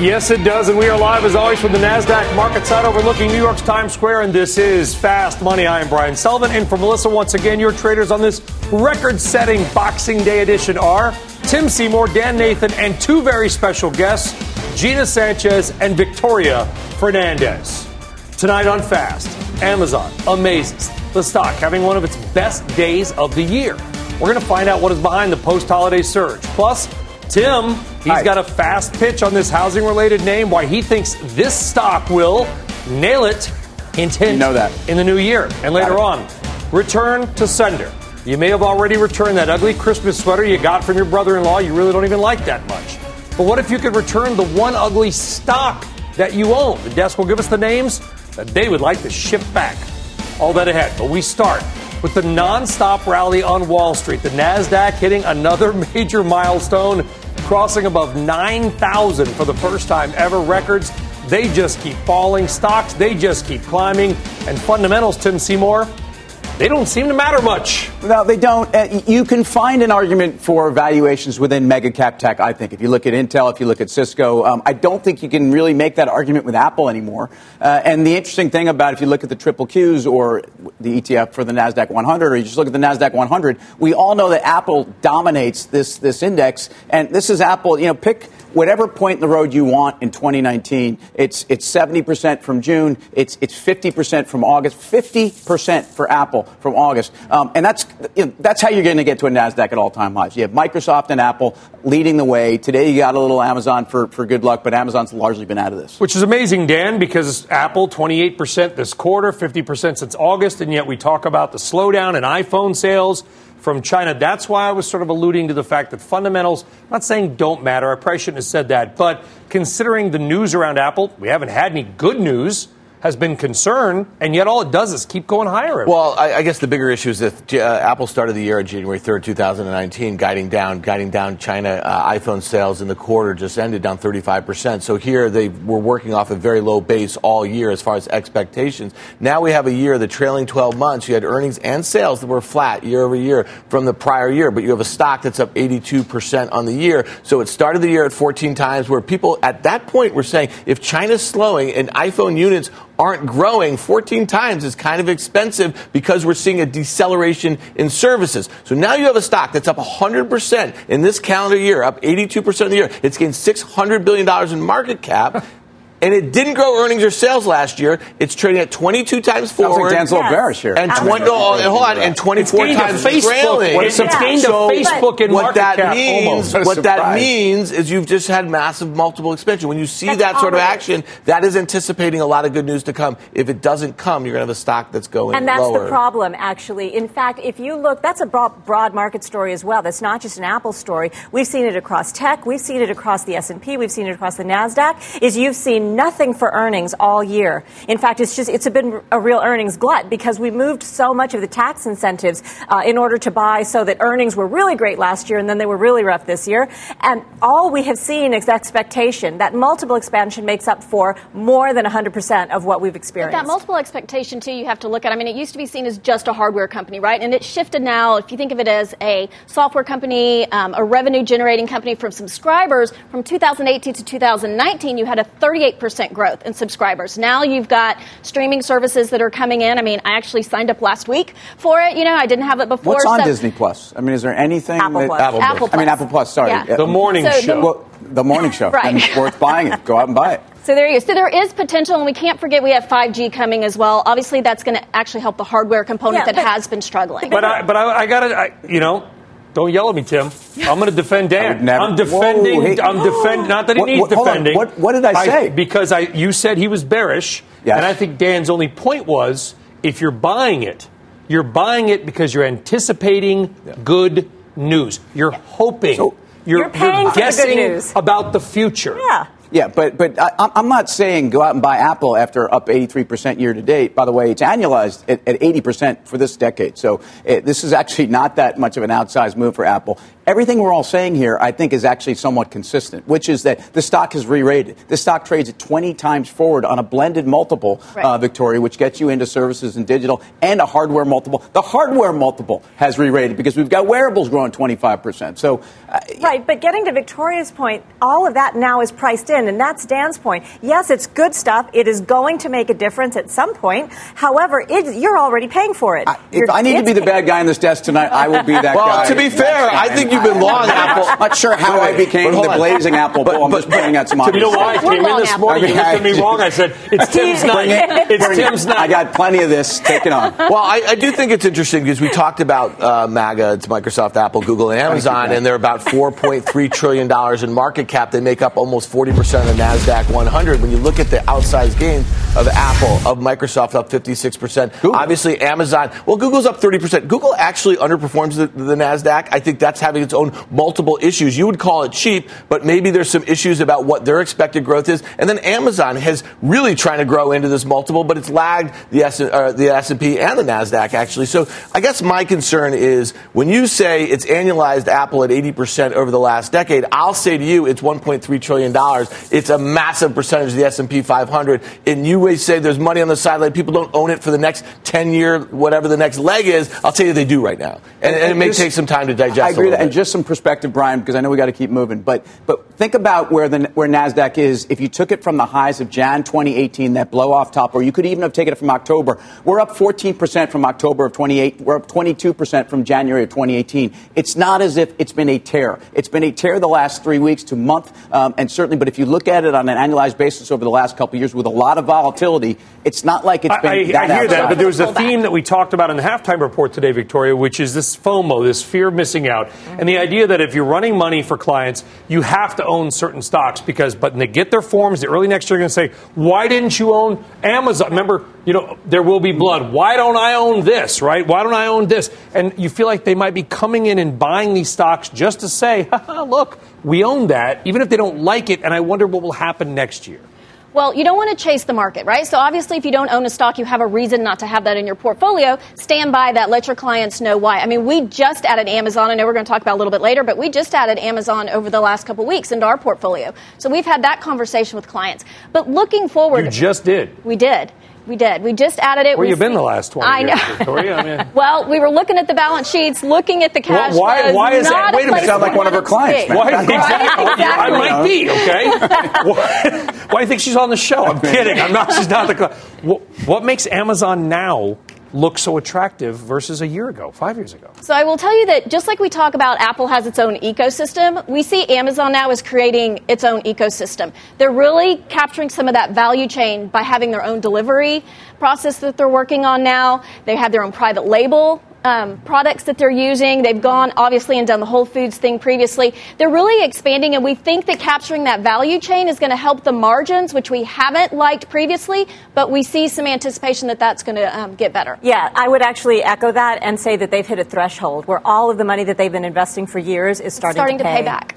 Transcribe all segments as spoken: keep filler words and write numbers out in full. Yes, it does. And we are live, as always, from the NASDAQ market side overlooking New York's Times Square. And this is Fast Money. I am Brian Sullivan. And for Melissa, once again, your traders on this record-setting Boxing Day edition are Tim Seymour, Dan Nathan, and two very special guests, Gina Sanchez and Victoria Fernandez. Tonight on Fast, Amazon amazes the stock, having one of its best days of the year. We're going to find out what is behind the post-holiday surge. Plus, Tim, he's Hi. got a fast pitch on this housing-related name, why he thinks this stock will nail it, hint, hint, you know that. in the new year. And later on, return to sender. You may have already returned that ugly Christmas sweater you got from your brother-in-law. You really don't even like that much. But what if you could return the one ugly stock that you own? The desk will give us the names that they would like to ship back. All that ahead. But we start with the nonstop rally on Wall Street. The NASDAQ hitting another major milestone, crossing above nine thousand for the first time ever. Records, they just keep falling. Stocks, they just keep climbing. And fundamentals, Tim Seymour, they don't seem to matter much. No, they don't. Uh, you can find an argument for valuations within mega cap tech, I think. If you look at Intel, if you look at Cisco, um, I don't think you can really make that argument with Apple anymore. Uh, and the interesting thing about if you look at the triple Qs or the E T F for the NASDAQ one hundred, or you just look at the NASDAQ one hundred, we all know that Apple dominates this, this index. And this is Apple, you know, pick whatever point in the road you want in twenty nineteen. It's it's seventy percent from June. It's it's fifty percent from August. fifty percent for Apple from August. Um, and that's you know, that's how you're going to get to a NASDAQ at all-time highs. You have Microsoft and Apple leading the way. Today you got a little Amazon for, for good luck, but Amazon's largely been out of this. Which is amazing, Dan, because Apple, twenty-eight percent this quarter, fifty percent since August, and yet we talk about the slowdown in iPhone sales from China. That's why I was sort of alluding to the fact that fundamentals, I'm not saying don't matter, I probably shouldn't have said that, but considering the news around Apple, we haven't had any good news, has been concern, and yet all it does is keep going higher. Well, I, I guess the bigger issue is that uh, Apple started the year on January third, twenty nineteen, guiding down, guiding down China uh, iPhone sales in the quarter just ended down thirty-five percent. So here they were working off a very low base all year as far as expectations. Now we have a year, the trailing twelve months, you had earnings and sales that were flat year over year from the prior year, but you have a stock that's up eighty-two percent on the year. So it started the year at fourteen times, where people at that point were saying, if China's slowing and iPhone units aren't growing, fourteen times is kind of expensive because we're seeing a deceleration in services. So now you have a stock that's up one hundred percent in this calendar year, up eighty-two percent of the year. It's gained six hundred billion dollars in market cap. And it didn't grow earnings or sales last year. It's trading at twenty-two times forward. Sounds like Dan's a little bearish here. And, twenty, oh, and hold on, and twenty-four times Facebook. Trailing. What it's yeah. gained so to Facebook in market that cap. Means, what surprise. That means is you've just had massive multiple expansion. When you see that's that sort of action, that is anticipating a lot of good news to come. If it doesn't come, you're going to have a stock that's going and that's lower. And that's the problem, actually. In fact, if you look, that's a broad, broad market story as well. That's not just an Apple story. We've seen it across tech. We've seen it across the S and P. We've seen it across the NASDAQ. Is you've seen nothing for earnings all year. In fact, it's just it's been a real earnings glut because we moved so much of the tax incentives uh, in order to buy so that earnings were really great last year and then they were really rough this year. And all we have seen is expectation. That multiple expansion makes up for more than one hundred percent of what we've experienced. But that multiple expectation, too, you have to look at. I mean, it used to be seen as just a hardware company, right? And it's shifted now. If you think of it as a software company, um, a revenue-generating company from subscribers, from two thousand eighteen to two thousand nineteen, you had a thirty-eight percent growth in subscribers. Now you've got streaming services that are coming in. I mean, I actually signed up last week for it. You know, I didn't have it before. What's on so Disney Plus? I mean, is there anything? Apple that, Plus. Apple Plus. Apple Plus. I mean, Apple Plus, sorry. Yeah. The morning so show. The, well, the morning show. Right. And it's worth buying it. Go out and buy it. So there you go. So there is potential, and we can't forget we have five G coming as well. Obviously, that's going to actually help the hardware component yeah, that but, has been struggling. But I, but I, I got to, you know, don't yell at me, Tim. I'm going to defend Dan. Never, I'm defending. Whoa, hey. I'm defending. Not that he what, needs what, defending. What, what did I say? I, because I, you said he was bearish, yes. And I think Dan's only point was if you're buying it, you're buying it because you're anticipating yeah. good news. You're yeah. hoping. So, You're, you're, paying you're guessing for the good news about the future. Yeah. Yeah, but but I, I'm not saying go out and buy Apple after up eighty-three percent year to date. By the way, it's annualized at, at eighty percent for this decade. So it, this is actually not that much of an outsized move for Apple. Everything we're all saying here, I think, is actually somewhat consistent, which is that the stock is re-rated. The stock trades at twenty times forward on a blended multiple, right. uh, Victoria, which gets you into services and digital, and a hardware multiple. The hardware multiple has re-rated because we've got wearables growing twenty-five percent. So, uh, right, but getting to Victoria's point, all of that now is priced in, and that's Dan's point. Yes, it's good stuff. It is going to make a difference at some point. However, it, you're already paying for it. I, if I need to be the bad guy on this desk tonight, I will be that well, guy. Well, to be fair, I think you've been long Apple. I'm not sure how I became the blazing Apple Bull. I'm just pointing out some options. You know why? I came in this morning, I mean, you looked at me wrong. I said, it's Tim's night. It. It's Bring Tim's it. night. I got plenty of this. Take it on. Well, I, I do think it's interesting because we talked about uh, MAGA. It's Microsoft, Apple, Google, and Amazon, and they're about four point three trillion dollars in market cap. They make up almost forty percent of the NASDAQ one hundred. When you look at the outsized gains of Apple, of Microsoft up fifty-six percent, Google. Obviously Amazon, well, Google's up thirty percent. Google actually underperforms the, the NASDAQ. I think that's having its own multiple issues. You would call it cheap, but maybe there's some issues about what their expected growth is. And then Amazon has really trying to grow into this multiple, but it's lagged the S- uh, the S and P and the NASDAQ, actually. So I guess my concern is when you say it's annualized Apple at eighty percent over the last decade, I'll say to you it's one point three trillion dollars. It's a massive percentage of the S and P five hundred. And you always say there's money on the sideline. People don't own it for the next ten year, whatever the next leg is. I'll tell you they do right now. And, and it may take some time to digest I agree a little bit. And just some perspective, Brian, because I know we got to keep moving. But but think about where the where NASDAQ is. If you took it from the highs of January twenty eighteen, that blow-off top, or you could even have taken it from October, we're up fourteen percent from October of twenty-eight. We're up twenty-two percent from January of twenty eighteen. It's not as if it's been a tear. It's been a tear the last three weeks to month, um, and certainly. But if you look at it on an annualized basis over the last couple of years with a lot of volatility, it's not like it's been I, that I hear outside. That, but there was a theme that we talked about in the halftime report today, Victoria, which is this FOMO, this fear of missing out. And the idea that if you're running money for clients, you have to own certain stocks because, but when they get their forms, the early next year, you're going to say, why didn't you own Amazon? Remember, you know, there will be blood. Why don't I own this, right? Why don't I own this? And you feel like they might be coming in and buying these stocks just to say, haha, look, we own that, even if they don't like it. And I wonder what will happen next year. Well, you don't want to chase the market, right? So obviously, if you don't own a stock, you have a reason not to have that in your portfolio. Stand by that. Let your clients know why. I mean, we just added Amazon. I know we're going to talk about it a little bit later, but we just added Amazon over the last couple of weeks into our portfolio. So we've had that conversation with clients. But looking forward. You just did. We did. We did. We just added it. Where you been the last twenty I know. years, Victoria? I mean, well, we were looking at the balance sheets, looking at the cash well, why, flows. Why is that? Wait a minute. Sound like one of her clients. Why, exactly. I might be, okay? Why, why do you think she's on the show? I'm kidding. I'm not. She's not the client. What, what makes Amazon now look so attractive versus a year ago, five years ago? So I will tell you that just like we talk about Apple has its own ecosystem, we see Amazon now is creating its own ecosystem. They're really capturing some of that value chain by having their own delivery process that they're working on now. They have their own private label Um, products that they're using. They've gone, obviously, and done the Whole Foods thing previously. They're really expanding, and we think that capturing that value chain is going to help the margins, which we haven't liked previously, but we see some anticipation that that's going to um, get better. Yeah, I would actually echo that and say that they've hit a threshold where all of the money that they've been investing for years is starting, starting to, pay. to pay back.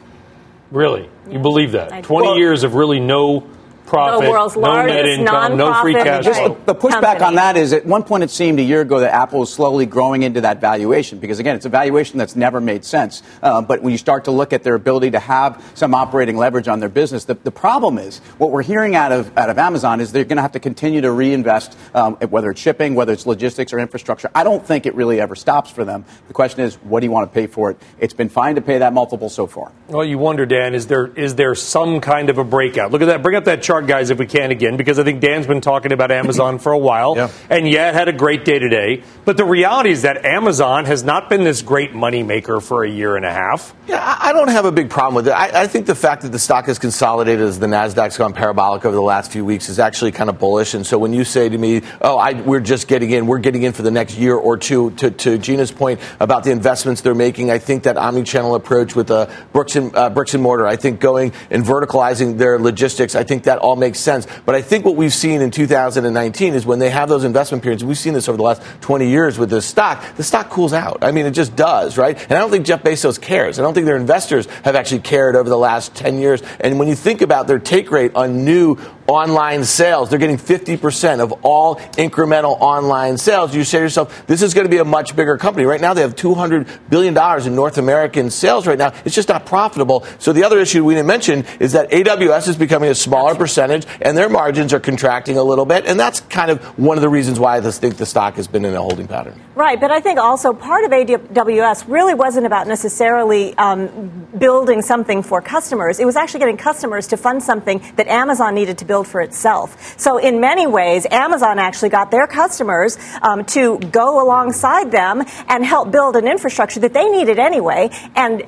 Really? Yeah. You believe that? twenty well, years of really no... Profit, the world's no largest, net income, no free cash flow. The pushback on that is at one point it seemed a year ago that Apple was slowly growing into that valuation because, again, it's a valuation that's never made sense. Uh, but when you start to look at their ability to have some operating leverage on their business, the, the problem is what we're hearing out of out of Amazon is they're going to have to continue to reinvest, um, whether it's shipping, whether it's logistics or infrastructure. I don't think it really ever stops for them. The question is, what do you want to pay for it? It's been fine to pay that multiple so far. Well, you wonder, Dan, is there is there some kind of a breakout? Look at that. Bring up that chart, guys, if we can again, because I think Dan's been talking about Amazon for a while. Yeah. And yeah, it had a great day today. But the reality is that Amazon has not been this great moneymaker for a year and a half. Yeah, I don't have a big problem with it. I, I think the fact that the stock has consolidated as the NASDAQ's gone parabolic over the last few weeks is actually kind of bullish. And so when you say to me, oh, I, we're just getting in, we're getting in for the next year or two, to, to Gina's point about the investments they're making, I think that omnichannel approach with uh, bricks and, uh, bricks and mortar, I think going and verticalizing their logistics, I think that all makes sense. But I think what we've seen in two thousand nineteen is when they have those investment periods, we've seen this over the last twenty years with this stock, the stock cools out. I mean, it just does, right? And I don't think Jeff Bezos cares. I don't think their investors have actually cared over the last ten years. And when you think about their take rate on new online sales, they're getting fifty percent of all incremental online sales. You say to yourself, this is going to be a much bigger company. Right now, they have two hundred billion dollars in North American sales right now. It's just not profitable. So the other issue we didn't mention is that A W S is becoming a smaller percentage, and their margins are contracting a little bit. And that's kind of one of the reasons why I think the stock has been in a holding pattern. Right. But I think also part of A W S really wasn't about necessarily um, building something for customers. It was actually getting customers to fund something that Amazon needed to build for itself. So in many ways, Amazon actually got their customers um, to go alongside them and help build an infrastructure that they needed anyway. And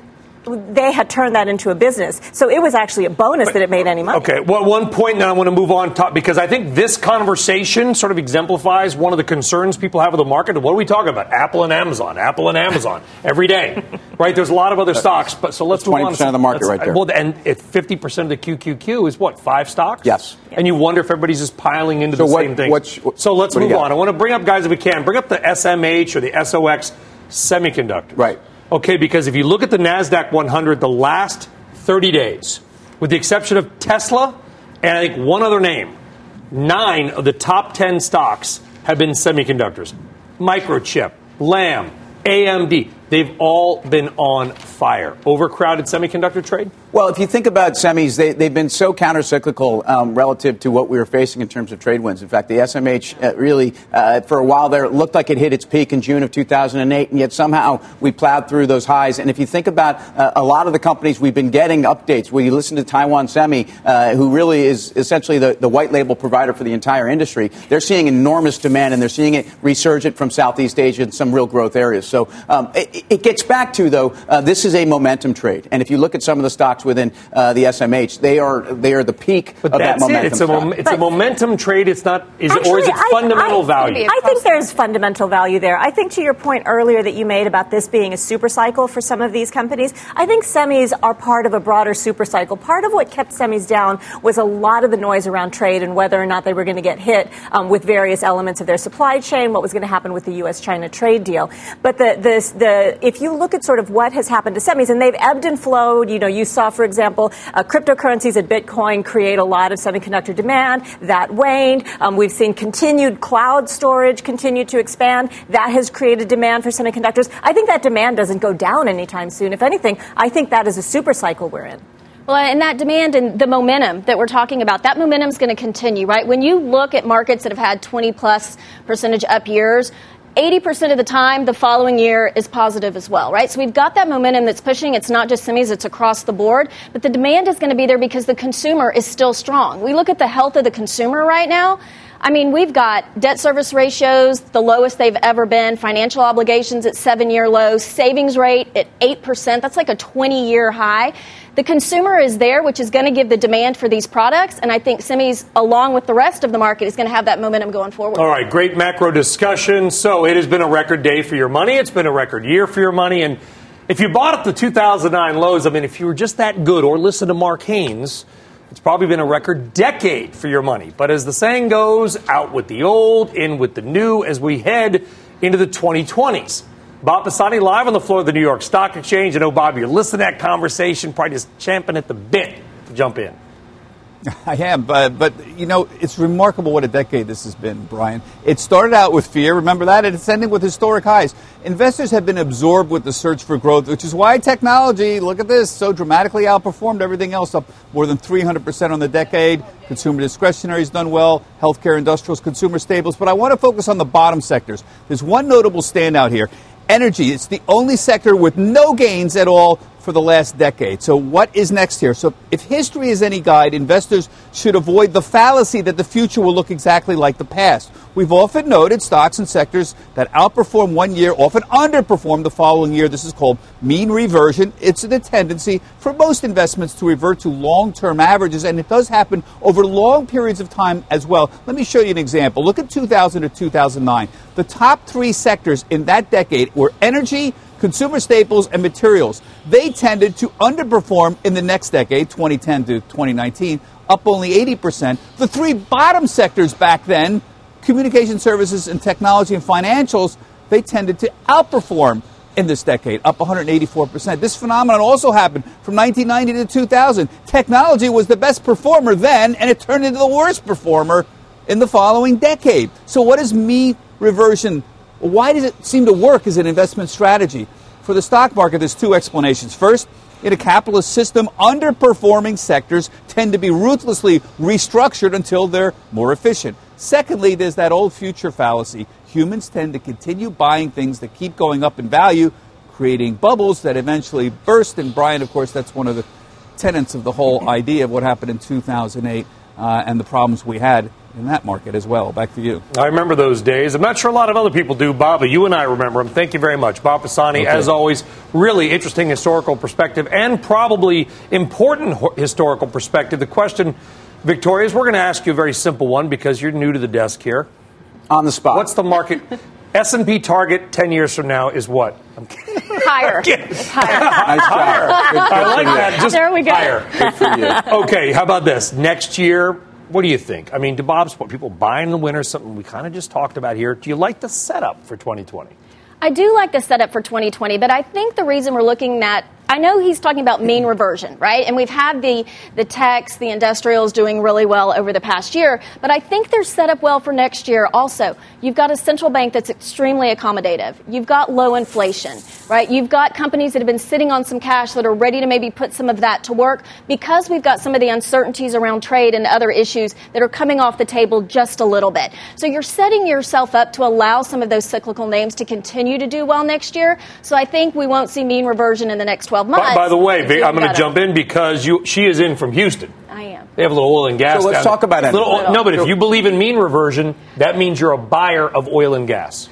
they had turned that into a business. So it was actually a bonus but, that it made any money. Okay, well, one point, and I want to move on top, because I think this conversation sort of exemplifies one of the concerns people have with the market. What are we talking about? Apple and Amazon, Apple and Amazon, every day, right? There's a lot of other stocks, but so let's move on. twenty percent of the market right there. Well, and it, fifty percent of the Q Q Q is what, five stocks? Yes. And you wonder if everybody's just piling into so the what, same thing. What, what, so let's move on. I want to bring up, guys, if we can, bring up the S M H or the S O X semiconductors. Right. Okay, because if you look at the NASDAQ one hundred, the last thirty days, with the exception of Tesla and I think one other name, nine of the top ten stocks have been semiconductors. Microchip, Lam, A M D, they've all been on fire. Overcrowded semiconductor trade? Well, if you think about semis, they, they've been so countercyclical um, relative to what we were facing in terms of trade winds. In fact, the S M H uh, really, uh, for a while there, looked like it hit its peak in June of two thousand eight, and yet somehow we plowed through those highs. And if you think about uh, a lot of the companies, we've been getting updates. We listen to Taiwan Semi, uh, who really is essentially the, the white label provider for the entire industry. They're seeing enormous demand, and they're seeing it resurgent from Southeast Asia and some real growth areas. So um, it, it gets back to, though, uh, this is a momentum trade. And if you look at some of the stocks within uh, the S M H, they are they are the peak but of that momentum. It. It's, a, mom- it's a momentum trade. It's not is actually, it, or is it I, fundamental I, value? I think there's fundamental value there. I think to your point earlier that you made about this being a super cycle for some of these companies, I think semis are part of a broader super cycle. Part of what kept semis down was a lot of the noise around trade and whether or not they were going to get hit um, with various elements of their supply chain, what was going to happen with the U S China trade deal. But the, the the if you look at sort of what has happened to semis, and they've ebbed and flowed, you know, you saw, for example, uh, cryptocurrencies and Bitcoin create a lot of semiconductor demand. That waned. Um, we've seen continued cloud storage continue to expand. That has created demand for semiconductors. I think that demand doesn't go down anytime soon. If anything, I think that is a super cycle we're in. Well, and that demand and the momentum that we're talking about, that momentum is going to continue, right? When you look at markets that have had twenty plus percentage up years, eighty percent of the time, the following year is positive as well, right? So we've got that momentum that's pushing. It's not just semis, it's across the board. But the demand is going to be there because the consumer is still strong. We look at the health of the consumer right now. I mean, we've got debt service ratios, the lowest they've ever been, financial obligations at seven-year lows, savings rate at eight percent. That's like a twenty-year high. The consumer is there, which is going to give the demand for these products. And I think semis, along with the rest of the market, is going to have that momentum going forward. All right. Great macro discussion. So it has been a record day for your money. It's been a record year for your money. And if you bought at the two thousand nine lows, I mean, if you were just that good or listen to Mark Haynes, it's probably been a record decade for your money. But as the saying goes, out with the old, in with the new, as we head into the twenty twenties. Bob Pisani live on the floor of the New York Stock Exchange. I know, Bob, you're listening to that conversation, probably just champing at the bit to jump in. I am, but, but, you know, it's remarkable what a decade this has been, Brian. It started out with fear, remember that, and it's ending with historic highs. Investors have been absorbed with the search for growth, which is why technology, look at this, so dramatically outperformed everything else, up more than three hundred percent on the decade. Consumer discretionary has done well, healthcare, industrials, consumer staples. But I want to focus on the bottom sectors. There's one notable standout here. Energy, it's the only sector with no gains at all for the last decade. So what is next here? So if history is any guide, investors should avoid the fallacy that the future will look exactly like the past. We've often noted stocks and sectors that outperform one year often underperform the following year. This is called mean reversion. It's the tendency for most investments to revert to long-term averages, and it does happen over long periods of time as well. Let me show you an example. Look at two thousand to two thousand nine. The top three sectors in that decade were energy, consumer staples, and materials. They tended to underperform in the next decade, twenty ten to twenty nineteen, up only eighty percent. The three bottom sectors back then, communication services and technology and financials, they tended to outperform in this decade, up one hundred eighty-four percent. This phenomenon also happened from nineteen ninety to two thousand. Technology was the best performer then, and it turned into the worst performer in the following decade. So what is mean reversion? Why does it seem to work as an investment strategy? For the stock market, there's two explanations. First, in a capitalist system, underperforming sectors tend to be ruthlessly restructured until they're more efficient. Secondly, there's that old future fallacy. Humans tend to continue buying things that keep going up in value, creating bubbles that eventually burst. And Brian, of course, that's one of the tenets of the whole idea of what happened in two thousand eight uh, and the problems we had in that market as well. Back to you. I remember those days. I'm not sure a lot of other people do, Bob, but you and I remember them. Thank you very much. Bob Pisani, okay. As always, really interesting historical perspective and probably important historical perspective. The question, Victoria, is we're going to ask you a very simple one because you're new to the desk here. On the spot. What's the market? S and P target ten years from now is what? I'm kidding. Higher. I'm kidding. It's higher. Nice higher. I like that. Just there we go. Higher. Good for you. Okay, how about this? Next year... What do you think? I mean, to Bob's point, people buying the winter, something we kind of just talked about here. Do you like the setup for twenty twenty? I do like the setup for twenty twenty, but I think the reason we're looking at, I know he's talking about mean reversion, right? And we've had the, the techs, the industrials doing really well over the past year, but I think they're set up well for next year also. You've got a central bank that's extremely accommodative. You've got low inflation, right? You've got companies that have been sitting on some cash that are ready to maybe put some of that to work because we've got some of the uncertainties around trade and other issues that are coming off the table just a little bit. So you're setting yourself up to allow some of those cyclical names to continue to do well next year. So I think we won't see mean reversion in the next twelve By, by the way, Vic, I'm going to jump in because you, she is in from Houston. I am. They have a little oil and gas. So let's down talk about it. Little, no, but if you believe in mean reversion, that means you're a buyer of oil and gas.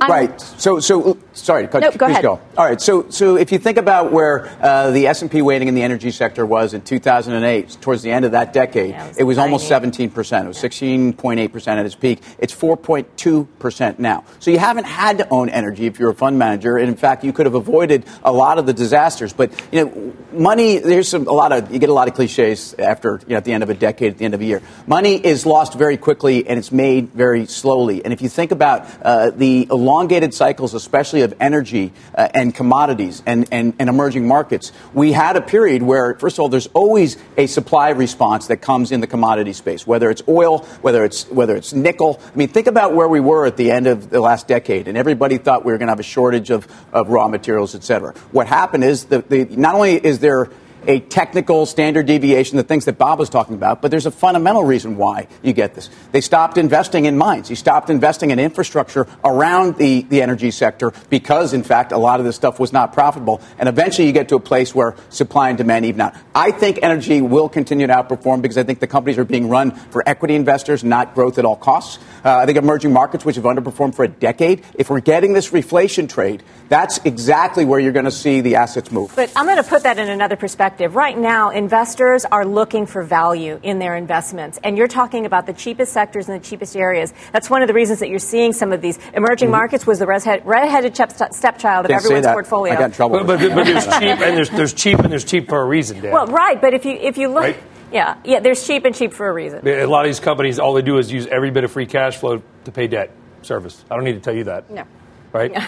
I'm right. So, so sorry. No, please go ahead. Go. All right. So, so if you think about where uh, the S and P weighting in the energy sector was in two thousand eight, towards the end of that decade, yeah, it was, it was almost seventeen percent. It was sixteen point eight percent at its peak. It's four point two percent now. So you haven't had to own energy if you're a fund manager. And in fact, you could have avoided a lot of the disasters. But, you know, money, there's some, a lot of, you get a lot of cliches after, you know, at the end of a decade, at the end of a year. Money is lost very quickly and it's made very slowly. And if you think about uh, the elongated cycles, especially of energy uh, and commodities and, and, and emerging markets. We had a period where, first of all, there's always a supply response that comes in the commodity space, whether it's oil, whether it's whether it's nickel. I mean, think about where we were at the end of the last decade, and everybody thought we were going to have a shortage of, of raw materials, et cetera. What happened is the, the not only is there a technical standard deviation, the things that Bob was talking about, but there's a fundamental reason why you get this. They stopped investing in mines. He stopped investing in infrastructure around the, the energy sector because, in fact, a lot of this stuff was not profitable. And eventually you get to a place where supply and demand even out. I think energy will continue to outperform because I think the companies are being run for equity investors, not growth at all costs. Uh, I think emerging markets, which have underperformed for a decade, if we're getting this reflation trade, that's exactly where you're going to see the assets move. But I'm going to put that in another perspective. Right now, investors are looking for value in their investments. And you're talking about the cheapest sectors and the cheapest areas. That's one of the reasons that you're seeing some of these emerging mm-hmm. markets was the red-headed stepchild of Can't everyone's portfolio. I got in trouble. But, but, but there's cheap and there's, there's cheap and there's cheap for a reason, Dan. Well, right. But if you, if you look... Right? Yeah, yeah, there's cheap and cheap for a reason. A lot of these companies, all they do is use every bit of free cash flow to pay debt service. I don't need to tell you that. No. Right? Yeah.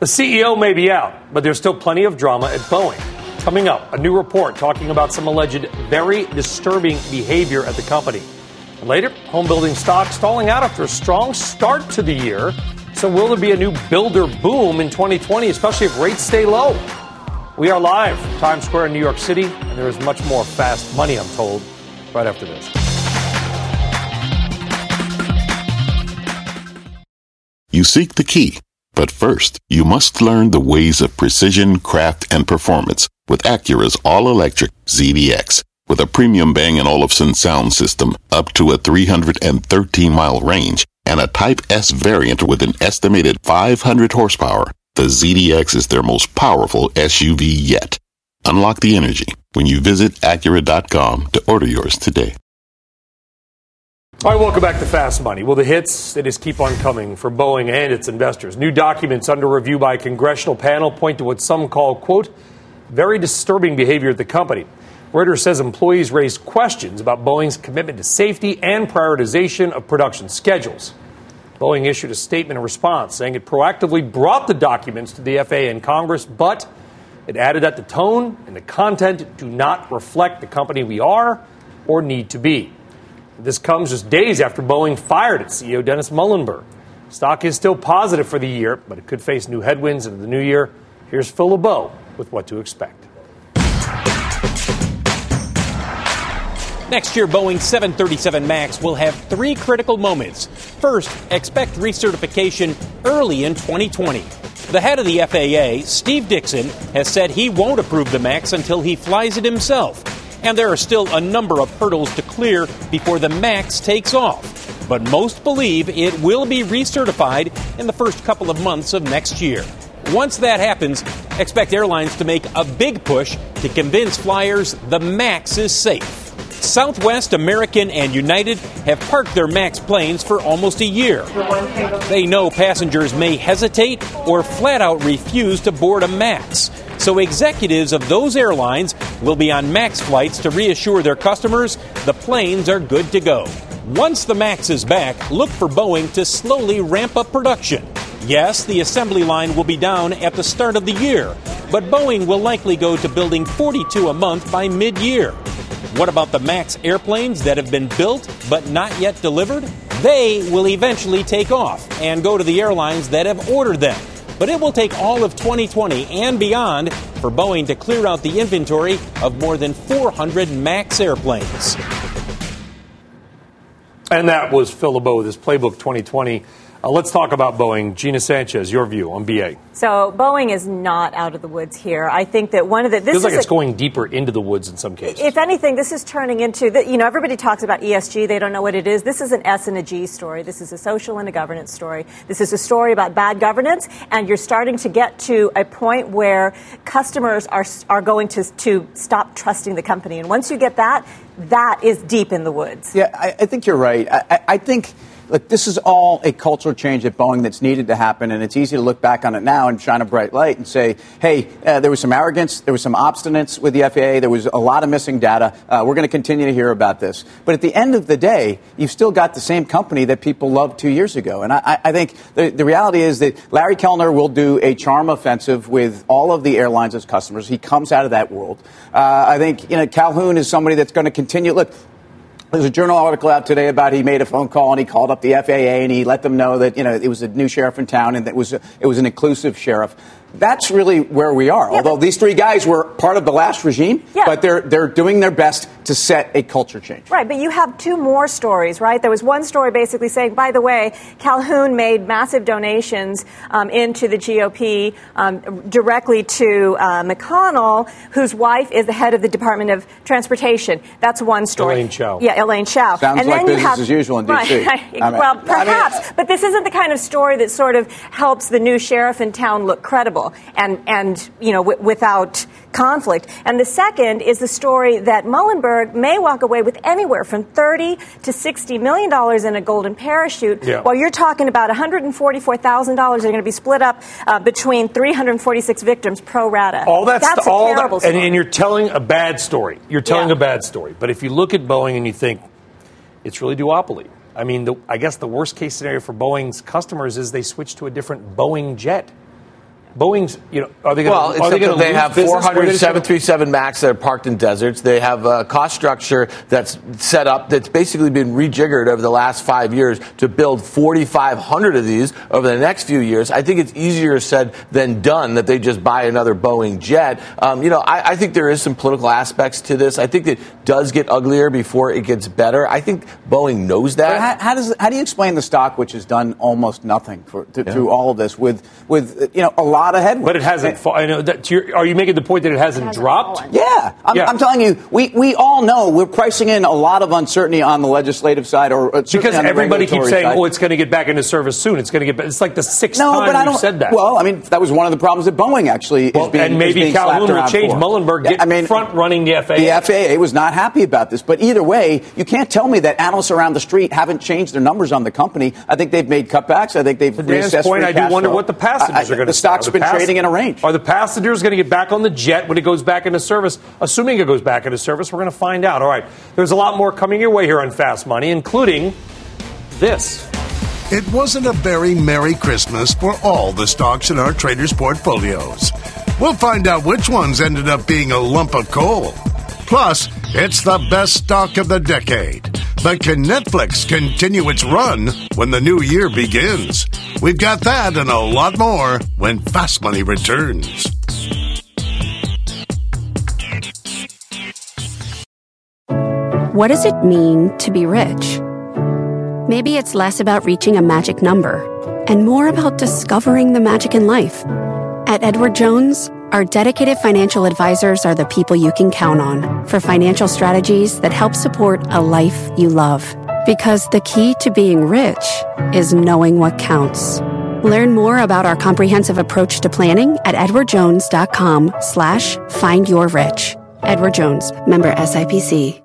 The C E O may be out, but there's still plenty of drama at Boeing. Coming up, a new report talking about some alleged very disturbing behavior at the company. And later, home building stocks stalling out after a strong start to the year. So will there be a new builder boom in twenty twenty, especially if rates stay low? We are live from Times Square in New York City, and there is much more fast money, I'm told, right after this. You seek the key, but first, you must learn the ways of precision, craft, and performance with Acura's all-electric Z D X. With a premium Bang and Olufsen sound system, up to a three hundred thirteen mile range, and a Type S variant with an estimated five hundred horsepower, the Z D X is their most powerful S U V yet. Unlock the energy when you visit Acura dot com to order yours today. All right, welcome back to Fast Money. Well, the hits, they just keep on coming for Boeing and its investors. New documents under review by a congressional panel point to what some call, quote, very disturbing behavior at the company. Reuters says employees raised questions about Boeing's commitment to safety and prioritization of production schedules. Boeing issued a statement in response saying it proactively brought the documents to the F A A and Congress, but it added that the tone and the content do not reflect the company we are or need to be. This comes just days after Boeing fired its C E O, Dennis Muilenburg. Stock is still positive for the year, but it could face new headwinds into the new year. Here's Phil LeBeau with what to expect. Next year, Boeing seven thirty-seven MAX will have three critical moments. First, expect recertification early in twenty twenty. The head of the F A A, Steve Dixon, has said he won't approve the MAX until he flies it himself. And there are still a number of hurdles to clear before the MAX takes off. But most believe it will be recertified in the first couple of months of next year. Once that happens, expect airlines to make a big push to convince flyers the MAX is safe. Southwest, American, and United have parked their MAX planes for almost a year. They know passengers may hesitate or flat out refuse to board a MAX. So executives of those airlines will be on MAX flights to reassure their customers the planes are good to go. Once the MAX is back, look for Boeing to slowly ramp up production. Yes, the assembly line will be down at the start of the year, but Boeing will likely go to building forty-two a month by mid-year. What about the MAX airplanes that have been built but not yet delivered? They will eventually take off and go to the airlines that have ordered them. But it will take all of twenty twenty and beyond for Boeing to clear out the inventory of more than four hundred MAX airplanes. And that was Phil LeBeau with his Playbook twenty twenty. Uh, let's talk about Boeing. Gina Sanchez, your view on B A. So Boeing is not out of the woods here. I think that one of the... This feels like is it's a, going deeper into the woods in some cases. If anything, this is turning into... The, you know, everybody talks about E S G. They don't know what it is. This is an S and a G story. This is a social and a governance story. This is a story about bad governance. And you're starting to get to a point where customers are, are going to, to stop trusting the company. And once you get that, that is deep in the woods. Yeah, I, I think you're right. I, I, I think... Look, this is all a cultural change at Boeing that's needed to happen, and it's easy to look back on it now and shine a bright light and say, hey, uh, there was some arrogance, there was some obstinance with the F A A, there was a lot of missing data, uh, we're going to continue to hear about this. But at the end of the day, you've still got the same company that people loved two years ago. And I, I think the, the reality is that Larry Kellner will do a charm offensive with all of the airlines as customers. He comes out of that world. Uh, I think you know Calhoun is somebody that's going to continue. Look, there's a journal article out today about he made a phone call and he called up the F A A and he let them know that, you know, it was a new sheriff in town and that it was a, it was an inclusive sheriff. That's really where we are. Yeah, although these three guys were part of the last regime, yeah. but they're they're doing their best to set a culture change. Right, but you have two more stories, right? There was one story basically saying, by the way, Calhoun made massive donations um, into the G O P um, directly to uh, McConnell, whose wife is the head of the Department of Transportation. That's one story. Elaine Chao. Yeah, Elaine Chao. Sounds and like then business you have, as usual in D C. Right, I mean, well, perhaps, I mean, but this isn't the kind of story that sort of helps the new sheriff in town look credible. And, and you know, w- without conflict. And the second is the story that Muilenburg may walk away with anywhere from thirty to sixty million dollars in a golden parachute, yeah. while you're talking about one hundred forty-four thousand dollars are going to be split up uh, between three hundred forty-six victims pro rata. All that's, that's the, a all terrible that, and, story. And you're telling a bad story. You're telling yeah. a bad story. But if you look at Boeing and you think it's really duopoly. I mean, the, I guess the worst case scenario for Boeing's customers is they switch to a different Boeing jet. Boeing's, you know, are they going well, to Well, they, they have four hundred seven thirty-seven MAX that are parked in deserts. They have a cost structure that's set up that's basically been rejiggered over the last five years to build forty-five hundred of these over the next few years. I think it's easier said than done that they just buy another Boeing jet. Um, you know, I, I think there is some political aspects to this. I think it does get uglier before it gets better. I think Boeing knows that. How, how, does, how do you explain the stock, which has done almost nothing for, to, yeah. through all of this, with, with you know, a lot lot of headwinds. But it hasn't fallen. I know that you're, are you making the point that it hasn't, it hasn't dropped? Fallen. Yeah. I'm, yeah. I'm telling you, we, we all know we're pricing in a lot of uncertainty on the legislative side. or Because everybody keeps saying, side. oh, it's going to get back into service soon. It's going to get back. It's like the sixth no, time but I don't, you said that. Well, I mean, that was one of the problems that Boeing actually well, is being And maybe is being Calhoun will change. For. Muilenburg yeah, get I mean, front-running the F A A. The F A A was not happy about this. But either way, you can't tell me that analysts around the street haven't changed their numbers on the company. I think they've made cutbacks. I think they've reassessed free cash flow. To Dan's point, I do wonder what the passengers I, are going to do. The stock's been trading in a range. Are the passengers going to get back on the jet when it goes back into service? Assuming it goes back into service, we're going to find out. All right. There's a lot more coming your way here on Fast Money, including this. It wasn't a very Merry Christmas for all the stocks in our traders' portfolios. We'll find out which ones ended up being a lump of coal. Plus, it's the best stock of the decade. But can Netflix continue its run when the new year begins? We've got that and a lot more when Fast Money returns. What does it mean to be rich? Maybe it's less about reaching a magic number and more about discovering the magic in life. At Edward Jones, our dedicated financial advisors are the people you can count on for financial strategies that help support a life you love. Because the key to being rich is knowing what counts. Learn more about our comprehensive approach to planning at edwardjones.com slash find your rich. Edward Jones, member S I P C.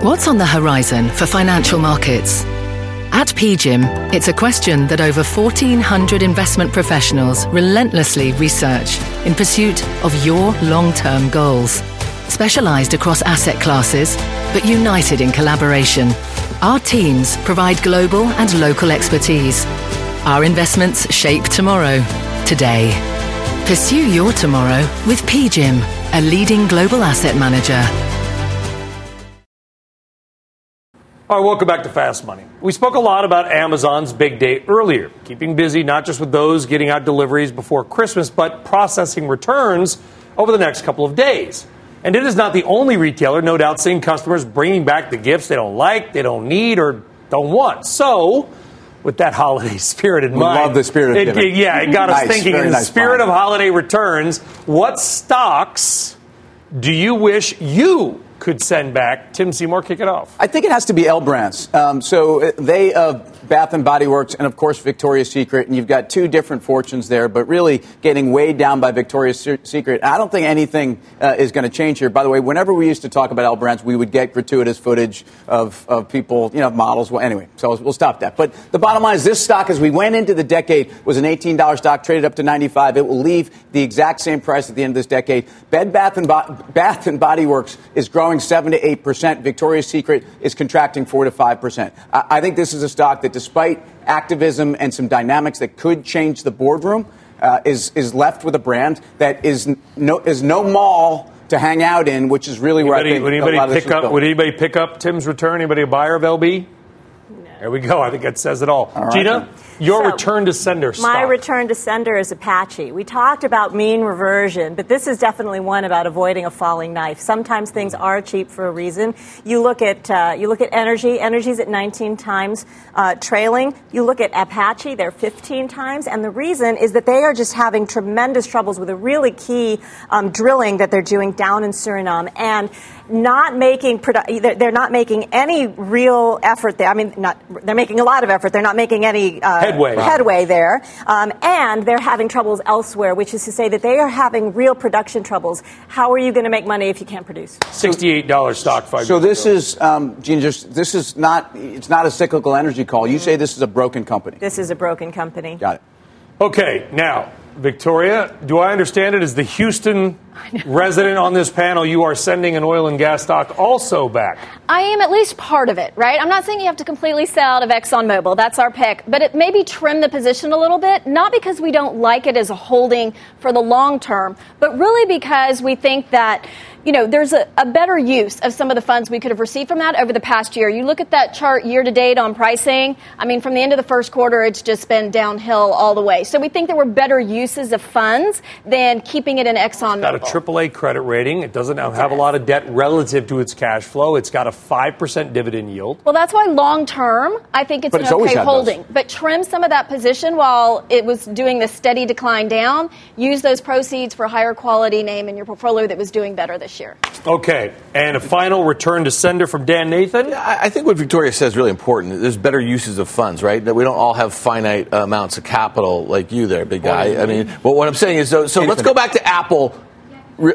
What's on the horizon for financial markets? At P G I M, it's a question that over fourteen hundred investment professionals relentlessly research in pursuit of your long-term goals. Specialized across asset classes, but united in collaboration, our teams provide global and local expertise. Our investments shape tomorrow, today. Pursue your tomorrow with P G I M, a leading global asset manager. All right, welcome back to Fast Money. We spoke a lot about Amazon's big day earlier, keeping busy not just with those getting out deliveries before Christmas, but processing returns over the next couple of days. And it is not the only retailer, no doubt, seeing customers bringing back the gifts they don't like, they don't need, or don't want. So, with that holiday spirit in we mind... We love the spirit of it, giving. Yeah, it got nice, us thinking, in the nice spirit fun. of holiday returns, what stocks do you wish you could send back? Tim Seymour, kick it off. I think it has to be L Brands. Um, so they of uh, Bath and Body Works and, of course, Victoria's Secret. And you've got two different fortunes there, but really getting weighed down by Victoria's Secret. I don't think anything uh, is going to change here. By the way, whenever we used to talk about L Brands, we would get gratuitous footage of, of people, you know, models. Well, anyway, so we'll stop that. But the bottom line is this stock, as we went into the decade, was an eighteen dollars stock, traded up to ninety-five. It will leave the exact same price at the end of this decade. Bed Bath and, Bo- Bath and Body Works is growing seven to eight percent. Victoria's Secret is contracting four to five percent. I think this is a stock that, despite activism and some dynamics that could change the boardroom, uh, is is left with a brand that is no is no mall to hang out in, which is really anybody, where I think a lot of this is going. Would anybody pick up Tim's return? Anybody a buyer of L B? No. There we go. I think that says it all. all right, Gina, then. your so, return to sender stock. My return to sender is Apache. We talked about mean reversion, but this is definitely one about avoiding a falling knife. Sometimes things are cheap for a reason. You look at uh, you look at energy. Energy's at nineteen times uh, trailing. You look at Apache, they're fifteen times. And the reason is that they are just having tremendous troubles with a really key um, drilling that they're doing down in Suriname. And not making produ- they're not making any real effort there. I mean, not they're making a lot of effort. They're not making any uh, headway. headway there. Um, and they're having troubles elsewhere, which is to say that they are having real production troubles. How are you going to make money if you can't produce? sixty-eight dollars stock five So this ago. is, um, Gene, just, this is not, it's not a cyclical energy call. You mm-hmm. say this is a broken company. This is a broken company. Got it. Okay, now, Victoria, do I understand it as the Houston resident on this panel, you are sending an oil and gas stock also back? I am at least part of it, right? I'm not saying you have to completely sell out of ExxonMobil. That's our pick. But it maybe trim the position a little bit, not because we don't like it as a holding for the long term, but really because we think that you know, there's a, a better use of some of the funds we could have received from that over the past year. You look at that chart year to date on pricing. I mean, from the end of the first quarter, it's just been downhill all the way. So we think there were better uses of funds than keeping it in ExxonMobil. It's got a triple A credit rating. It doesn't have a lot of debt relative to its cash flow. It's got a five percent dividend yield. Well, that's why long term, I think it's an okay holding. But trim some of that position while it was doing the steady decline down. Use those proceeds for a higher quality name in your portfolio that was doing better this year. Okay. And a final return to sender from Dan Nathan. I think what Victoria says is really important. There's better uses of funds, right? That we don't all have finite amounts of capital like you there, big guy. I mean, but what I'm saying is, so, so let's go back to Apple.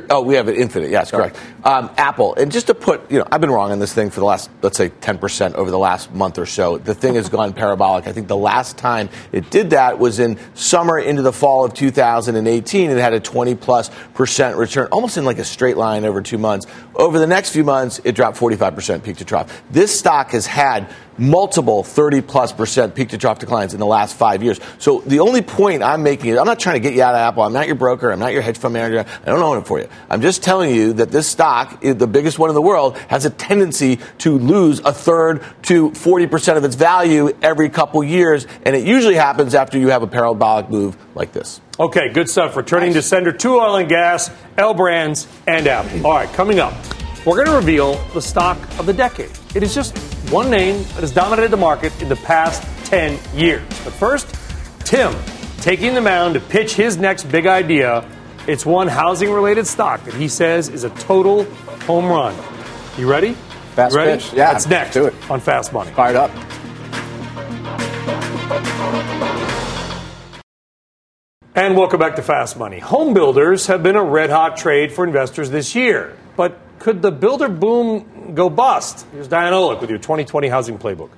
Oh, we have it infinite. Yes, correct. Um, Apple. And just to put, you know, I've been wrong on this thing for the last, let's say, ten percent over the last month or so. The thing has gone parabolic. I think the last time it did that was in summer into the fall of two thousand eighteen. It had a twenty plus percent return, almost in like a straight line over two months. Over the next few months, it dropped forty-five percent peak to trough. This stock has had multiple thirty plus percent peak to trough declines in the last five years. So the only point I'm making is I'm not trying to get you out of Apple. I'm not your broker. I'm not your hedge fund manager. I don't own it for you. I'm just telling you that this stock, the biggest one in the world, has a tendency to lose a third to forty percent of its value every couple years. And it usually happens after you have a parabolic move like this. Okay, good stuff. Returning to sender to oil and gas, L Brands, and Apple. All right, coming up, we're going to reveal the stock of the decade. It is just one name that has dominated the market in the past ten years. But first, Tim taking the mound to pitch his next big idea. It's one housing-related stock that he says is a total home run. You ready? Fast you ready? Pitch. Yeah, that's next do it. On Fast Money. Fired up. And welcome back to Fast Money. Home builders have been a red-hot trade for investors this year. But could the builder boom go bust? Here's Diane Olick with your twenty twenty Housing Playbook.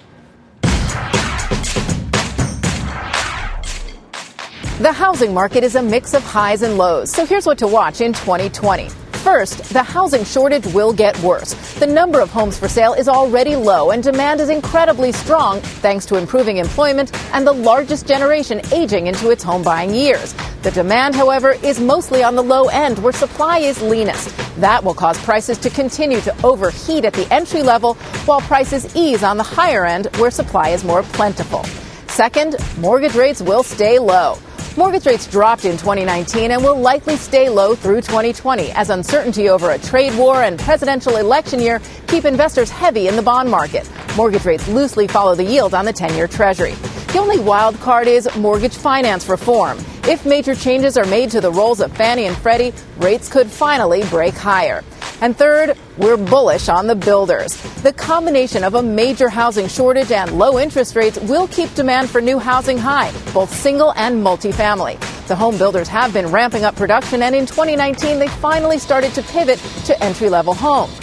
The housing market is a mix of highs and lows, so here's what to watch in twenty twenty. First, the housing shortage will get worse. The number of homes for sale is already low, and demand is incredibly strong thanks to improving employment and the largest generation aging into its home buying years. The demand, however, is mostly on the low end, where supply is leanest. That will cause prices to continue to overheat at the entry level, while prices ease on the higher end, where supply is more plentiful. Second, mortgage rates will stay low. Mortgage rates dropped in twenty nineteen and will likely stay low through twenty twenty as uncertainty over a trade war and presidential election year keep investors heavy in the bond market. Mortgage rates loosely follow the yield on the ten-year Treasury. The only wild card is mortgage finance reform. If major changes are made to the roles of Fannie and Freddie, rates could finally break higher. And third, we're bullish on the builders. The combination of a major housing shortage and low interest rates will keep demand for new housing high, both single and multifamily. The home builders have been ramping up production, and in twenty nineteen, they finally started to pivot to entry-level homes.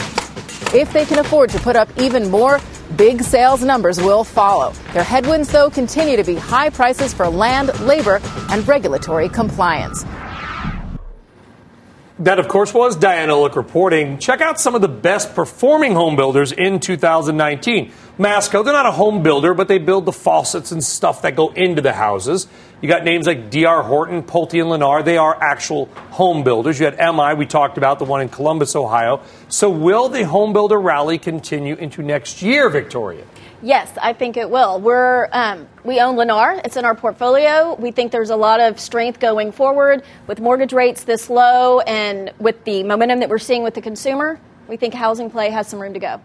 If they can afford to put up even more, big sales numbers will follow. Their headwinds, though, continue to be high prices for land, labor, and regulatory compliance. That, of course, was Diane Olick reporting. Check out some of the best performing home builders in two thousand nineteen. Masco, they're not a home builder, but they build the faucets and stuff that go into the houses. You got names like D R. Horton, Pulte, and Lennar. They are actual home builders. You had M I, we talked about, the one in Columbus, Ohio. So will the home builder rally continue into next year, Victoria? Yes, I think it will. We're, um, we own Lennar. It's in our portfolio. We think there's a lot of strength going forward with mortgage rates this low and with the momentum that we're seeing with the consumer. We think housing play has some room to go.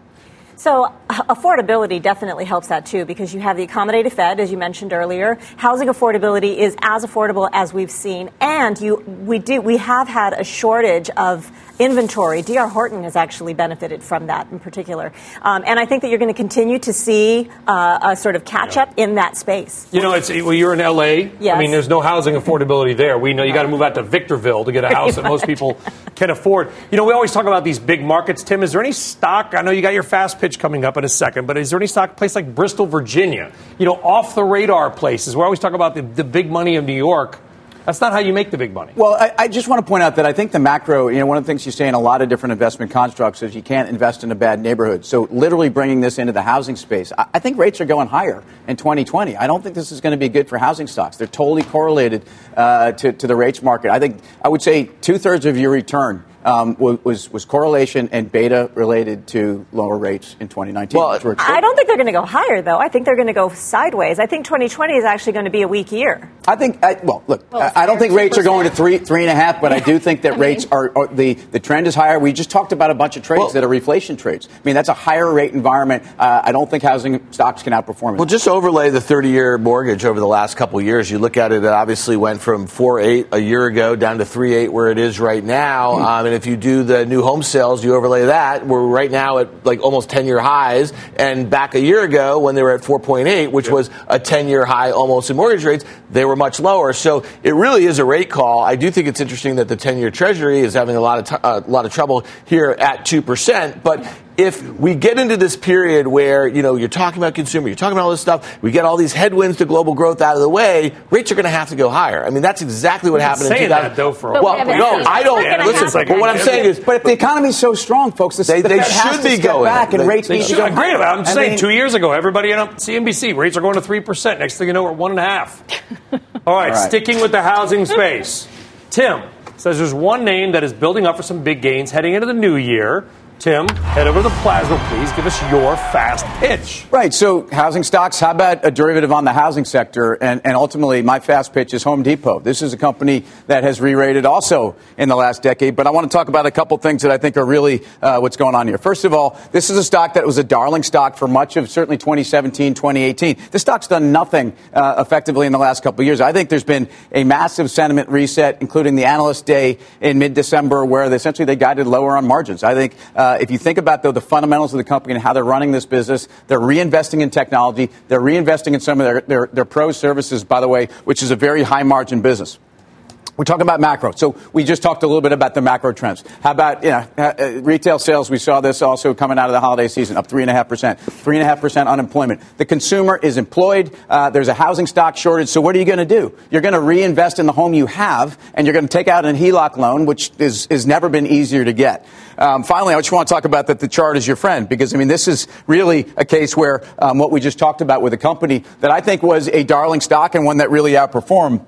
So affordability definitely helps that, too, because you have the accommodative Fed, as you mentioned earlier. Housing affordability is as affordable as we've seen. And you, we do, we have had a shortage of inventory. D R. Horton has actually benefited from that in particular. Um, and I think that you're going to continue to see uh, a sort of catch-up yeah. in that space. You know, it's well, you're in L A. Yes. I mean, there's no housing affordability there. We know you got to move out to Victorville to get a house that most people can afford. You know, we always talk about these big markets. Tim, is there any stock? I know you got your fast pitch coming up in a second, but is there any stock place like Bristol, Virginia? You know, off-the-radar places. We always talk about the, the big money of New York. That's not how you make the big money. Well, I, I just want to point out that I think the macro, you know, one of the things you say in a lot of different investment constructs is you can't invest in a bad neighborhood. So literally bringing this into the housing space, I, I think rates are going higher in twenty twenty. I don't think this is going to be good for housing stocks. They're totally correlated uh, to, to the rates market. I think I would say two-thirds of your return um, was was correlation and beta related to lower rates in twenty nineteen. Well, I don't think they're going to go higher, though. I think they're going to go sideways. I think twenty twenty is actually going to be a weak year. I think, I, well, look, well, I, I don't think rates are going to three, three and a half, but I do think that I rates mean, are, are the, the trend is higher. We just talked about a bunch of trades well, that are reflation trades. I mean, that's a higher rate environment. Uh, I don't think housing stocks can outperform it. Well, just overlay the thirty-year mortgage over the last couple of years. You look at it, it obviously went from four point eight a year ago down to three point eight where it is right now. Mm-hmm. Um, and if you do the new home sales, you overlay that, we're right now at like almost ten-year highs. And back a year ago when they were at four point eight, which yeah. was a ten-year high almost in mortgage rates, they were much lower. So it really is a rate call. I do think it's interesting that the ten-year Treasury is having a lot of t- uh, a lot of trouble here at two percent. But if we get into this period where, you know, you're talking about consumer, you're talking about all this stuff, we get all these headwinds to global growth out of the way, rates are going to have to go higher. I mean, that's exactly what happened in two thousand. That, though, for a well, while. no, I don't. Yeah, listen, like but what I'm saying is, but if the economy's so strong, folks, this, they, the they should be going back, and they, rates they need should. to go. Agree about. I'm just saying, mean, two years ago, everybody on C N B C, rates are going to three percent. Next thing you know, we're at one and a half. All right, all right, sticking with the housing space, Tim says there's one name that is building up for some big gains heading into the new year. Tim, head over to the plasma, please. Give us your fast pitch. Right. So housing stocks, how about a derivative on the housing sector? And, and ultimately, my fast pitch is Home Depot. This is a company that has re-rated also in the last decade. But I want to talk about a couple things that I think are really uh, what's going on here. First of all, this is a stock that was a darling stock for much of certainly twenty seventeen, twenty eighteen. This stock's done nothing uh, effectively in the last couple of years. I think there's been a massive sentiment reset, including the analyst day in mid-December, where they, essentially they guided lower on margins. I think... Uh, Uh, if you think about, though, the fundamentals of the company and how they're running this business, they're reinvesting in technology. They're reinvesting in some of their, their, their pro services, by the way, which is a very high margin business. We're talking about macro. So we just talked a little bit about the macro trends. How about, you know, uh, retail sales? We saw this also coming out of the holiday season, up three and a half percent, three and a half percent unemployment. The consumer is employed. Uh, there's a housing stock shortage. So what are you going to do? You're going to reinvest in the home you have, and you're going to take out an H E L O C loan, which is, is never been easier to get. Um, finally, I just want to talk about that the chart is your friend, because, I mean, this is really a case where um, what we just talked about with a company that I think was a darling stock and one that really outperformed.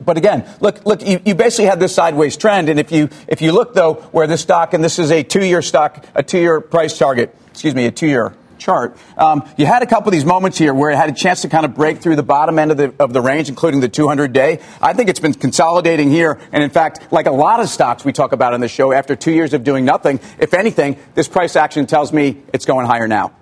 But again, look, look, you, you basically have this sideways trend. And if you if you look, though, where this stock, and this is a two-year stock, a two-year price target, excuse me, a two-year chart, um, you had a couple of these moments here where it had a chance to kind of break through the bottom end of the of the range, including the two hundred day. I think it's been consolidating here. And in fact, like a lot of stocks we talk about on the show, after two years of doing nothing, if anything, this price action tells me it's going higher now.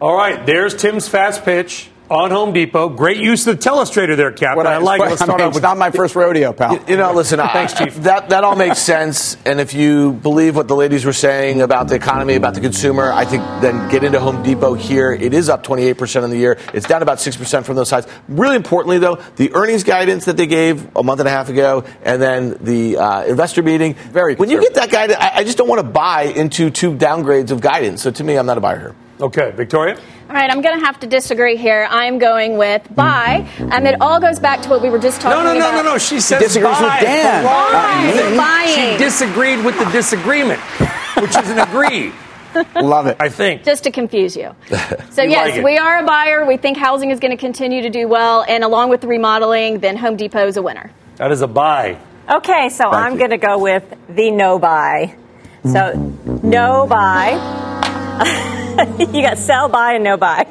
All right. There's Tim's fast pitch on Home Depot. Great use of the telestrator there, Cap. What I like it. Let's start I mean, off with, it's not my first rodeo, pal. You, you know, listen, thanks, Chief. That, that all makes sense. And if you believe what the ladies were saying about the economy, about the consumer, I think then get into Home Depot here. It is up twenty-eight percent in the year. It's down about six percent from those highs. Really importantly, though, the earnings guidance that they gave a month and a half ago, and then the uh, investor meeting. Very When you get that guidance, I, I just don't want to buy into two downgrades of guidance. So to me, I'm not a buyer here. Okay, Victoria? All right, I'm going to have to disagree here. I'm going with buy, and it all goes back to what we were just talking about. No, no, about. no, no, no. She says she disagrees buy. with Dan. Buy. Buying. She disagreed with the disagreement, which is an agree. Love it. I think. Just to confuse you. So, you yes, like we are a buyer. We think housing is going to continue to do well, and along with the remodeling, then Home Depot is a winner. That is a buy. Okay, so Thank I'm going to go with the no buy. So, no buy. You got sell, buy, and no buy.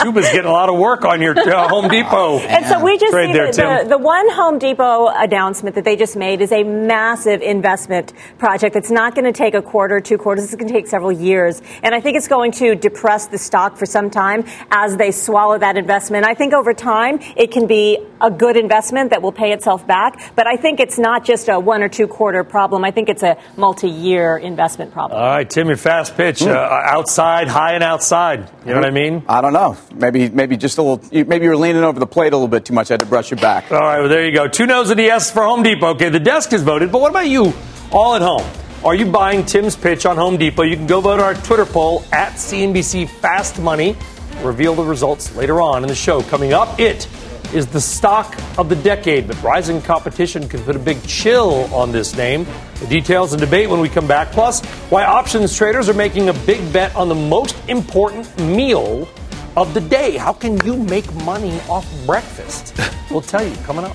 Tuba's getting a lot of work on your uh, Home Depot. And so we just see there, the, the, the one Home Depot announcement that they just made is a massive investment project that's not going to take a quarter, two quarters. It's going to take several years. And I think it's going to depress the stock for some time as they swallow that investment. I think over time it can be a good investment that will pay itself back. But I think it's not just a one or two quarter problem. I think it's a multi-year investment problem. All right, Tim, your fast pitch. Uh, outside, high and outside. You mm-hmm. know what I mean? I don't know. Maybe maybe just a little, maybe you were leaning over the plate a little bit too much. I had to brush your back. All right, well, there you go. Two no's and a yes for Home Depot. Okay, the desk is voted, but what about you all at home? Are you buying Tim's pitch on Home Depot? You can go vote our Twitter poll at C N B C Fast Money. Reveal the results later on in the show. Coming up, it is the stock of the decade, but rising competition could put a big chill on this name. The details and debate when we come back, plus why options traders are making a big bet on the most important meal of the day. How can you make money off breakfast? We'll tell you coming up.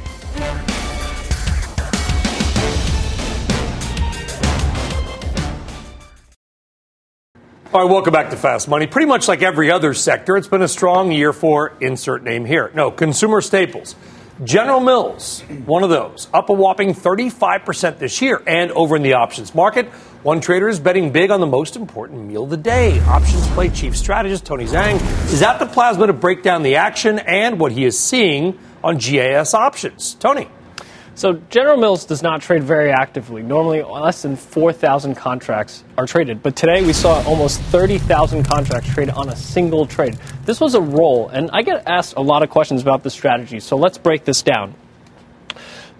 All right, welcome back to Fast Money. Pretty much like every other sector, it's been a strong year for insert name here. No, consumer staples. General Mills, one of those, up a whopping thirty-five percent this year. And over in the options market, one trader is betting big on the most important meal of the day. Options play chief strategist Tony Zhang is at the plasma to break down the action and what he is seeing on G I S options. Tony. So General Mills does not trade very actively. Normally, less than four thousand contracts are traded. But today, we saw almost thirty thousand contracts trade on a single trade. This was a roll, and I get asked a lot of questions about this strategy. So let's break this down.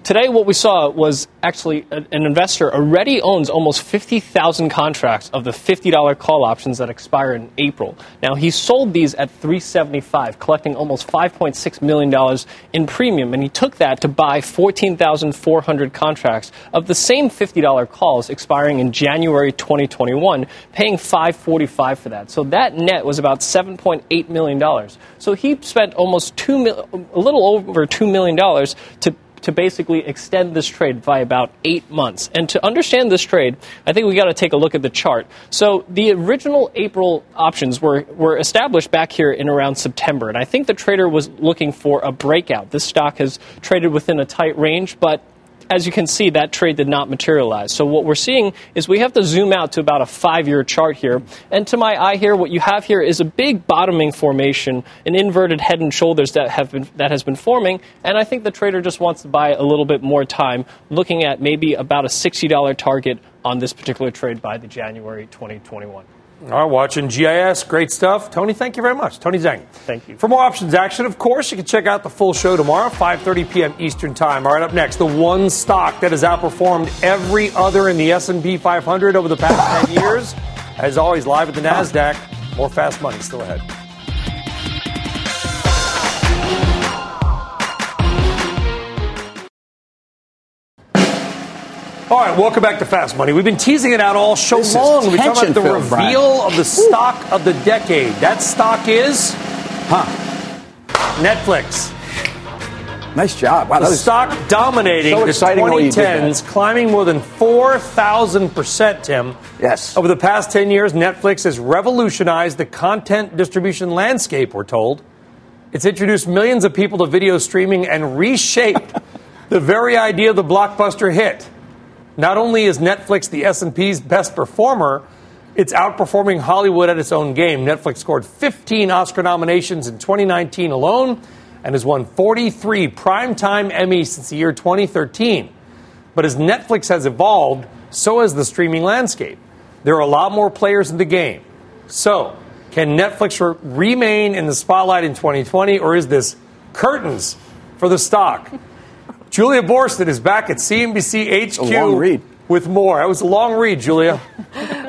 Today, what we saw was actually an investor already owns almost fifty thousand contracts of the fifty dollars call options that expire in April. Now, he sold these at three seventy-five, collecting almost five point six million dollars in premium, and he took that to buy fourteen thousand four hundred contracts of the same fifty dollars calls expiring in January twenty twenty-one, paying five forty-five for that. So that net was about seven point eight million dollars. So he spent almost two, a little over two million dollars to to basically extend this trade by about eight months. And to understand this trade, I think we got to take a look at the chart. So the original April options were, were established back here in around September. And I think the trader was looking for a breakout. This stock has traded within a tight range, but as you can see, that trade did not materialize. So what we're seeing is we have to zoom out to about a five-year chart here. And to my eye here, what you have here is a big bottoming formation, an inverted head and shoulders that have been that has been forming. And I think the trader just wants to buy a little bit more time, looking at maybe about a sixty dollars target on this particular trade by the January twenty twenty-one. All right, watching G I S. Great stuff. Tony, thank you very much. Tony Zhang. Thank you. For more options action, of course, you can check out the full show tomorrow, five thirty p.m. Eastern Time. All right, up next, the one stock that has outperformed every other in the S and P five hundred over the past ten years. As always, live at the NASDAQ. More Fast Money still ahead. All right, welcome back to Fast Money. We've been teasing it out all show this long. We talked about the reveal Brian. of the stock Ooh. of the decade. That stock is, huh? Netflix. Nice job. Wow, the that was stock dominating so the twenty tens, climbing more than four thousand percent, Tim. Yes. Over the past ten years, Netflix has revolutionized the content distribution landscape, we're told. It's introduced millions of people to video streaming and reshaped the very idea of the blockbuster hit. Not only is Netflix the S and P's best performer, it's outperforming Hollywood at its own game. Netflix scored fifteen Oscar nominations in twenty nineteen alone and has won forty-three primetime Emmys since the year twenty thirteen. But as Netflix has evolved, so has the streaming landscape. There are a lot more players in the game. So, can Netflix re- remain in the spotlight in twenty twenty, or is this curtains for the stock? Julia Borston is back at C N B C H Q with more. That was a long read, Julia.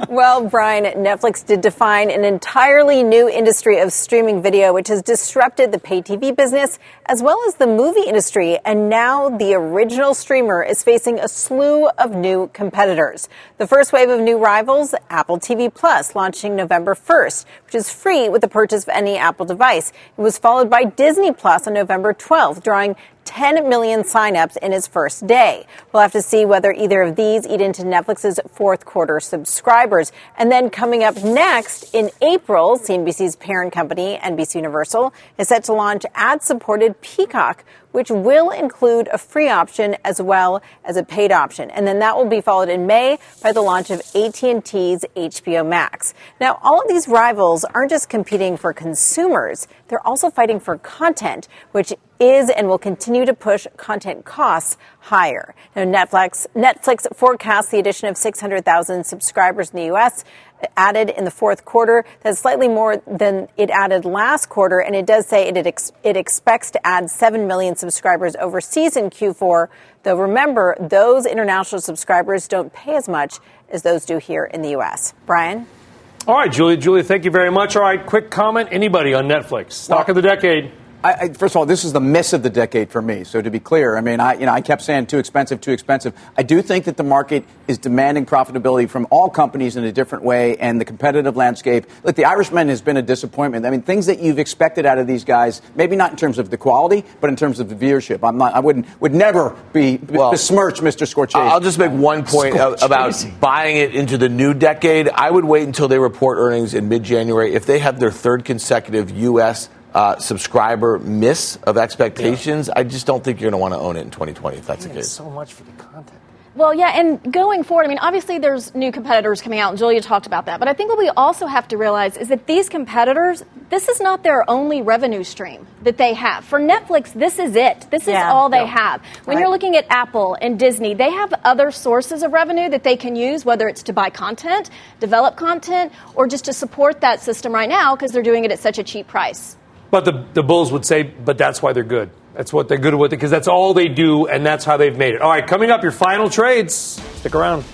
Well, Brian, Netflix did define an entirely new industry of streaming video, which has disrupted the pay T V business as well as the movie industry. And now the original streamer is facing a slew of new competitors. The first wave of new rivals, Apple T V Plus, launching November first, which is free with the purchase of any Apple device. It was followed by Disney Plus on November twelfth, drawing ten million signups in its first day. We'll have to see whether either of these eat into Netflix's fourth quarter subscribers. And then coming up next, in April, C N B C's parent company, N B C Universal, is set to launch ad-supported Peacock, which will include a free option as well as a paid option. And then that will be followed in May by the launch of A T and T's H B O Max. Now, all of these rivals aren't just competing for consumers. They're also fighting for content, which is and will continue to push content costs higher. Now, Netflix, Netflix forecasts the addition of six hundred thousand subscribers in the U S added in the fourth quarter. That's slightly more than it added last quarter, and it does say it, it, it expects to add seven million subscribers overseas in Q four, though remember, those international subscribers don't pay as much as those do here in the U S. Brian? All right, Julia. Julia, thank you very much. All right, quick comment. Anybody on Netflix? Stock well, of the decade. I, I, first of all, this is the miss of the decade for me. So to be clear, I mean, I you know I kept saying too expensive, too expensive. I do think that the market is demanding profitability from all companies in a different way, and the competitive landscape. Look, the Irishman has been a disappointment. I mean, things that you've expected out of these guys, maybe not in terms of the quality, but in terms of the viewership. I'm not. I wouldn't would never be well, besmirch Mister Scorchese. I'll just make one point Scorchese. about buying it into the new decade. I would wait until they report earnings in mid-January. If they have their third consecutive U S Uh, subscriber miss of expectations, yeah. I just don't think you're going to want to own it in twenty twenty if that's the case. So much for the content. Well, yeah, and going forward, I mean, obviously there's new competitors coming out, and Julia talked about that. But I think what we also have to realize is that these competitors, this is not their only revenue stream that they have. For Netflix, this is it. This is yeah. all they yeah. have. When right. you're looking at Apple and Disney, they have other sources of revenue that they can use, whether it's to buy content, develop content, or just to support that system right now because they're doing it at such a cheap price. But the, the bulls would say, but that's why they're good. That's what they're good with, because that's all they do, and that's how they've made it. All right, coming up, your final trades. Stick around.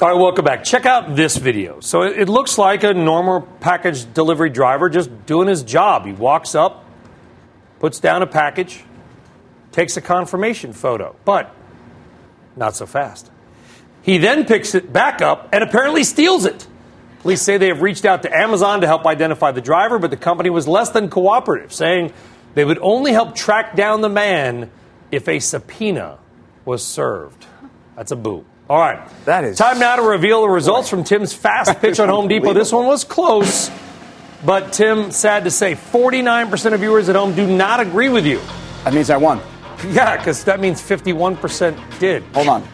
All right, welcome back. Check out this video. So it, it looks like a normal package delivery driver just doing his job. He walks up, puts down a package, takes a confirmation photo, but not so fast. He then picks it back up and apparently steals it. Police say they have reached out to Amazon to help identify the driver, but the company was less than cooperative, saying they would only help track down the man if a subpoena was served. That's a boo. All right. That is time now to reveal the results boy. from Tim's fast pitch on Home Depot. This one was close, but Tim, sad to say, forty-nine percent of viewers at home do not agree with you. That means I won. Yeah, because that means fifty-one percent did. Hold on.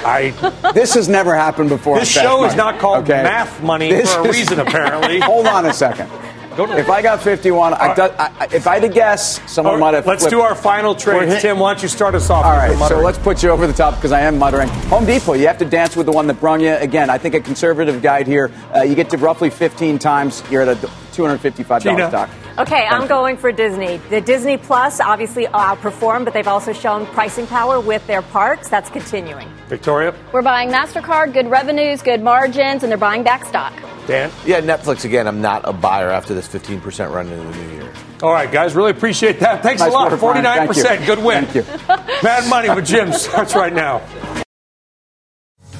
I, this has never happened before. This show money. is not called okay. Math Money this for a is, reason, apparently. Hold on a second. If I got fifty-one, I do, I, if I had to guess, someone right, might have Let's flipped. do our final trade. Tim, why don't you start us off? All right, so let's put you over the top because I am muttering. Home Depot, you have to dance with the one that brung you. Again, I think a conservative guide here. Uh, you get to roughly fifteen times. You're at a two hundred fifty-five dollars Gina. stock. Okay, I'm going for Disney. The Disney Plus obviously outperformed, but they've also shown pricing power with their parks. That's continuing. Victoria? We're buying MasterCard, good revenues, good margins, and they're buying back stock. Dan? Yeah, Netflix, again, I'm not a buyer after this fifteen percent run into the new year. All right, guys, really appreciate that. Thanks nice a lot. Quarter, forty-nine percent. Good win. Thank you. Mad Money with Jim starts right now.